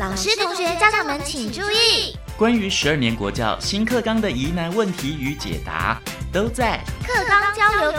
老师、同学、家长们请注意，关于12年国教新课纲的疑难问题与解答，都在课纲交流道。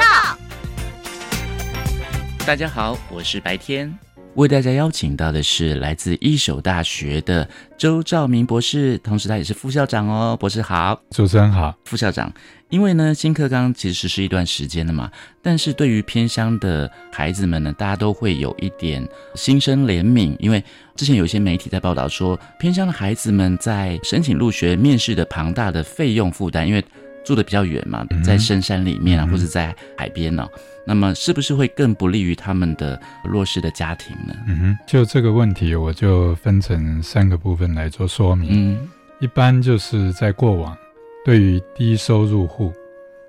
大家好，我是白天，为大家邀请到的是来自一守大学的周兆明博士，同时他也是副校长哦。博士好。主持人好。副校长，因为呢新课纲其实是一段时间了嘛，但是对于偏乡的孩子们呢，大家都会有一点心生怜悯，因为之前有一些媒体在报道说，偏乡的孩子们在申请入学面试的庞大的费用负担，因为住的比较远嘛，在深山里面啊，或者在海边啊，那么是不是会更不利于他们的弱势的家庭呢？就这个问题，我就分成3个部分来做说明。一般就是在过往，对于低收入户，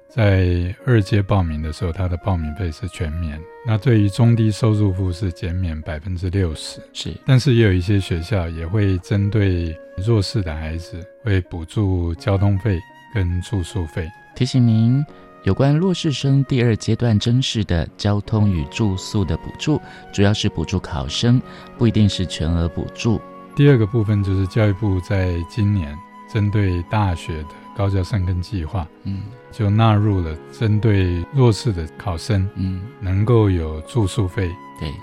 在2阶报名的时候，他的报名费是全免。那对于中低收入户是减免 60%。 是，但是也有一些学校也会针对弱势的孩子，会补助交通费跟住宿费。提醒您，有关弱势生第2阶段甄试的交通与住宿的补助，主要是补助考生，不一定是全额补助。第2个部分就是教育部在今年针对大学的高教深耕计划，就纳入了针对弱势的考生，能够有住宿费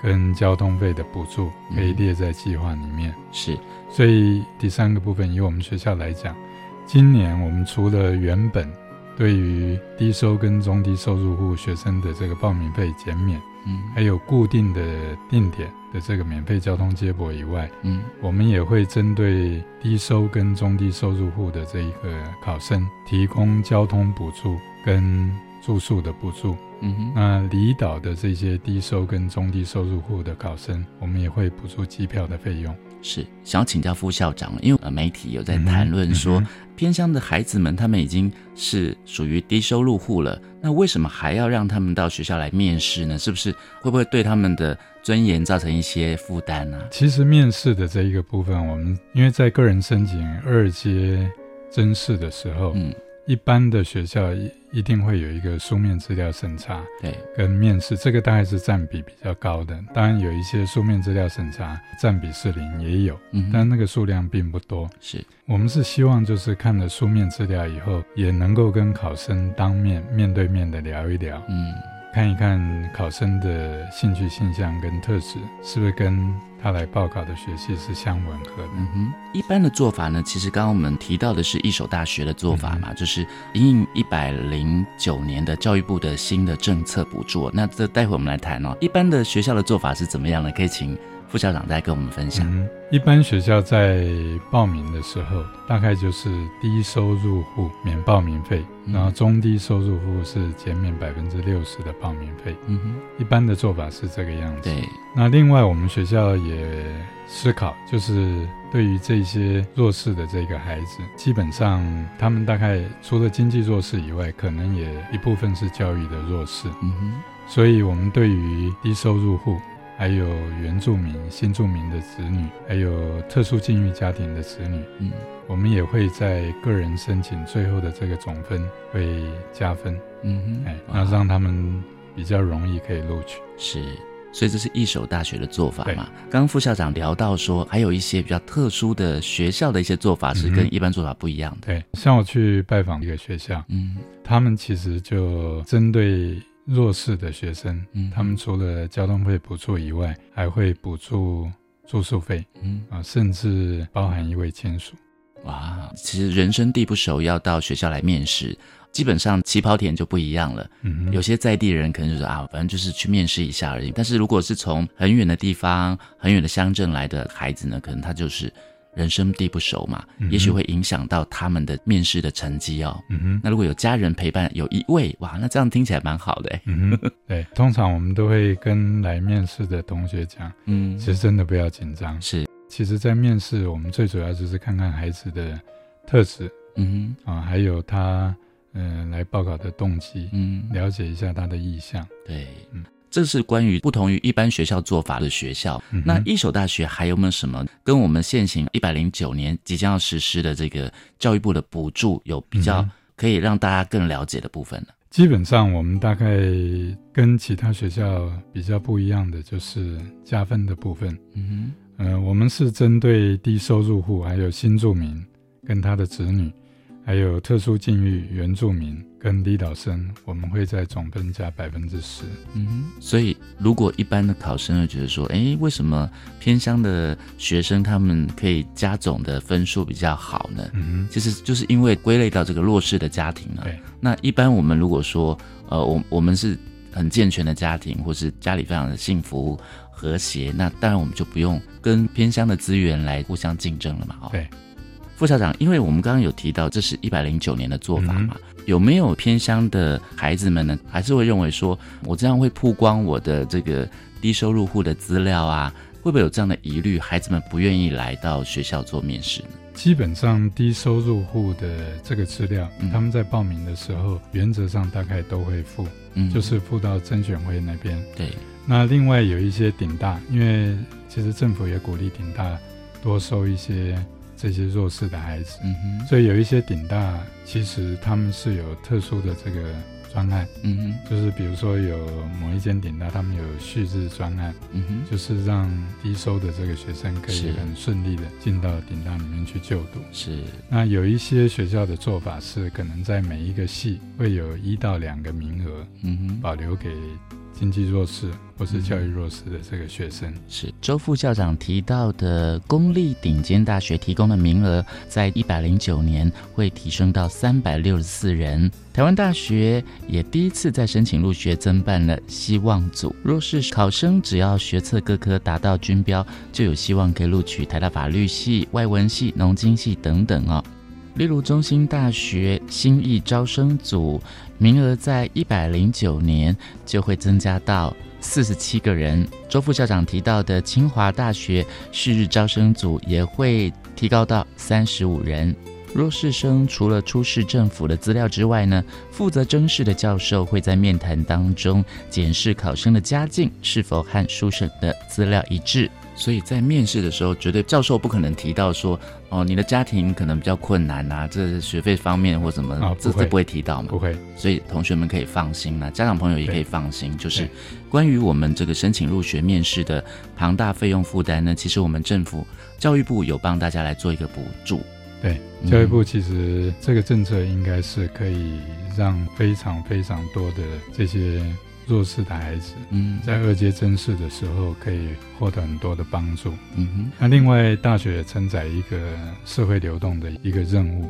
跟交通费的补助，可以列在计划里面。是，所以第3个部分，以我们学校来讲，今年我们除了原本对于低收跟中低收入户学生的这个报名费减免，还有固定的定点的这个免费交通接驳以外，我们也会针对低收跟中低收入户的这一个考生，提供交通补助跟住宿的补助。那离岛的这些低收跟中低收入户的考生，我们也会补助机票的费用。是，想要请教副校长，因为媒体有在谈论说，偏乡的孩子们他们已经是属于低收入户了，那为什么还要让他们到学校来面试呢？是不是会不会对他们的尊严造成一些负担啊？其实面试的这一个部分，我们因为在个人申请2阶甄试的时候，一般的学校一定会有一个书面资料审查，跟面试，这个大概是占比比较高的。当然有一些书面资料审查占比是0也有，但那个数量并不多。是，我们是希望就是看了书面资料以后，也能够跟考生当面面对面的聊一聊，看一看考生的兴趣倾向跟特质是不是跟他来报考的学系是相吻合的。一般的做法呢，其实刚刚我们提到的是一所大学的做法嘛，就是因应109年的教育部的新的政策补助。那这待会我们来谈哦，一般的学校的做法是怎么样呢？可以请副校长再跟我们分享。一般学校在报名的时候，大概就是低收入户免报名费，然后中低收入户是减免 60% 的报名费。一般的做法是这个样子。对。那另外我们学校也思考，就是对于这些弱势的这个孩子，基本上他们大概除了经济弱势以外，可能也一部分是教育的弱势。所以我们对于低收入户，还有原住民、新住民的子女，还有特殊境遇家庭的子女，我们也会在个人申请最后的这个总分会加分，那让他们比较容易可以录取。是，所以这是一所大学的做法嘛。刚刚副校长聊到说，还有一些比较特殊的学校的一些做法是跟一般做法不一样的。对，像我去拜访一个学校，他们其实就针对弱势的学生，他们除了交通费补助以外，还会补助住宿费，甚至包含一位亲属。哇，其实人生地不熟，要到学校来面试，基本上起跑点就不一样了。有些在地人可能就说啊，反正就是去面试一下而已。但是如果是从很远的地方、很远的乡镇来的孩子呢，可能他就是人生地不熟嘛，也许会影响到他们的面试的成绩哦。那如果有家人陪伴，有一位，哇，那这样听起来蛮好的。对，通常我们都会跟来面试的同学讲，其实真的不要紧张。是，其实在面试我们最主要就是看看孩子的特质，还有他来报考的动机，了解一下他的意向。对，这是关于不同于一般学校做法的学校。那一所大学还有没有什么跟我们现行109年即将要实施的这个教育部的补助有比较可以让大家更了解的部分呢？基本上我们大概跟其他学校比较不一样的就是加分的部分。我们是针对低收入户还有新住民跟他的子女，还有特殊境遇原住民跟离岛生，我们会在总分加 10%。 所以如果一般的考生会觉得说，诶，为什么偏乡的学生他们可以加总的分数比较好呢？其实就是因为归类到这个弱势的家庭了。那一般我们如果说我们是很健全的家庭，或是家里非常的幸福和谐，那当然我们就不用跟偏乡的资源来互相竞争了嘛。对，副校长，因为我们刚刚有提到这是109年的做法嘛，有没有偏乡的孩子们呢还是会认为说，我这样会曝光我的这个低收入户的资料啊，会不会有这样的疑虑，孩子们不愿意来到学校做面试呢？基本上低收入户的这个资料，他们在报名的时候原则上大概都会附，就是附到甄选会那边。对，那另外有一些顶大，因为其实政府也鼓励顶大多收一些这些弱势的孩子，所以有一些顶大其实他们是有特殊的这个专案，就是比如说有某一间顶大他们有旭日专案，就是让低收的这个学生可以很顺利的进到顶大里面去就读。是，那有一些学校的做法是可能在每一个系会有1到2个名额，保留给经济弱势或是教育弱势的这个学生。是，周副校长提到的公立顶尖大学提供的名额在109年会提升到364人。台湾大学也第一次在申请入学增办了希望组，若是考生只要学测各科达到均标，就有希望可以录取台大法律系、外文系、农经系等等哦。例如中兴大学新义招生组名额在109年就会增加到47个人。周副校长提到的清华大学旭日招生组也会提高到35人。弱势生除了出示政府的资料之外呢，负责甄试的教授会在面谈当中检视考生的家境是否和书审的资料一致。所以在面试的时候，绝对教授不可能提到说，哦，你的家庭可能比较困难啊，这是学费方面或什么，这不会提到嘛？不会。所以同学们可以放心啊，家长朋友也可以放心，就是关于我们这个申请入学面试的庞大费用负担呢，其实我们政府教育部有帮大家来做一个补助。对，教育部其实这个政策应该是可以让非常非常多的这些弱势的孩子在二阶甄试的时候可以获得很多的帮助。那另外大学也承载一个社会流动的一个任务，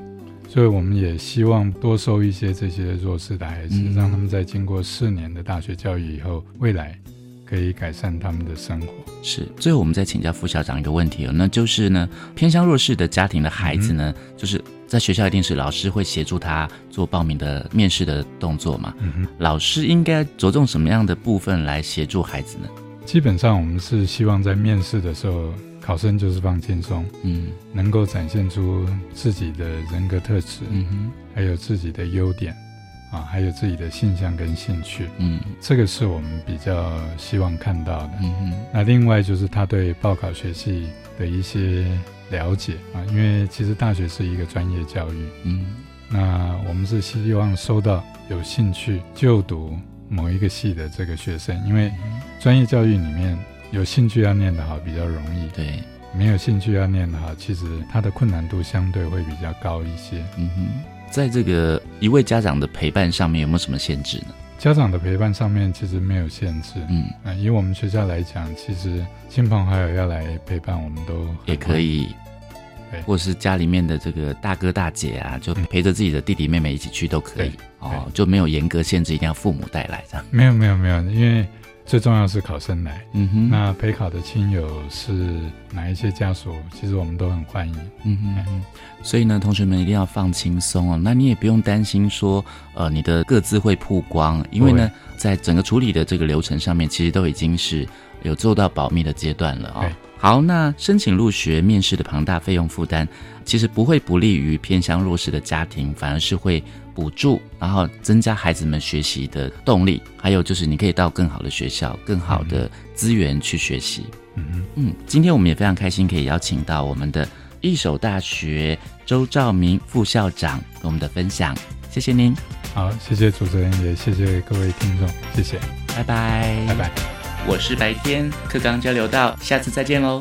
所以我们也希望多收一些这些弱势的孩子，让他们在经过4年的大学教育以后，未来可以改善他们的生活。是，最后我们再请教副校长一个问题，那就是呢，偏向弱势的家庭的孩子呢，就是在学校一定是老师会协助他做报名的面试的动作嘛，老师应该着重什么样的部分来协助孩子呢？基本上我们是希望在面试的时候考生就是放轻松，能够展现出自己的人格特质，还有自己的优点啊，还有自己的性向跟兴趣，这个是我们比较希望看到的。那另外就是他对报考学系的一些了解啊，因为其实大学是一个专业教育，那我们是希望收到有兴趣就读某一个系的这个学生，因为专业教育里面有兴趣要念得好比较容易，对，没有兴趣要念得好，其实它的困难度相对会比较高一些。在这个一位家长的陪伴上面有没有什么限制呢？家长的陪伴上面其实没有限制，以我们学校来讲，其实亲朋好友要来陪伴我们都也可以，或是家里面的这个大哥大姐啊，就陪着自己的弟弟妹妹一起去都可以，就没有严格限制一定要父母带来这样。没有，因为最重要是考生来，那陪考的亲友是哪一些家属，其实我们都很欢迎。所以呢，同学们一定要放轻松哦。那你也不用担心说，你的个资会曝光，因为呢，在整个处理的这个流程上面，其实都已经是有做到保密的阶段了哦。好，那申请入学面试的庞大费用负担，其实不会不利于偏向弱势的家庭，反而是会补助，然后增加孩子们学习的动力，还有就是你可以到更好的学校、更好的资源去学习。今天我们也非常开心可以邀请到我们的义守大学周兆明副校长跟我们的分享，谢谢您。好，谢谢主持人，也谢谢各位听众，谢谢，拜拜。我是白天课纲交流到，下次再见喽。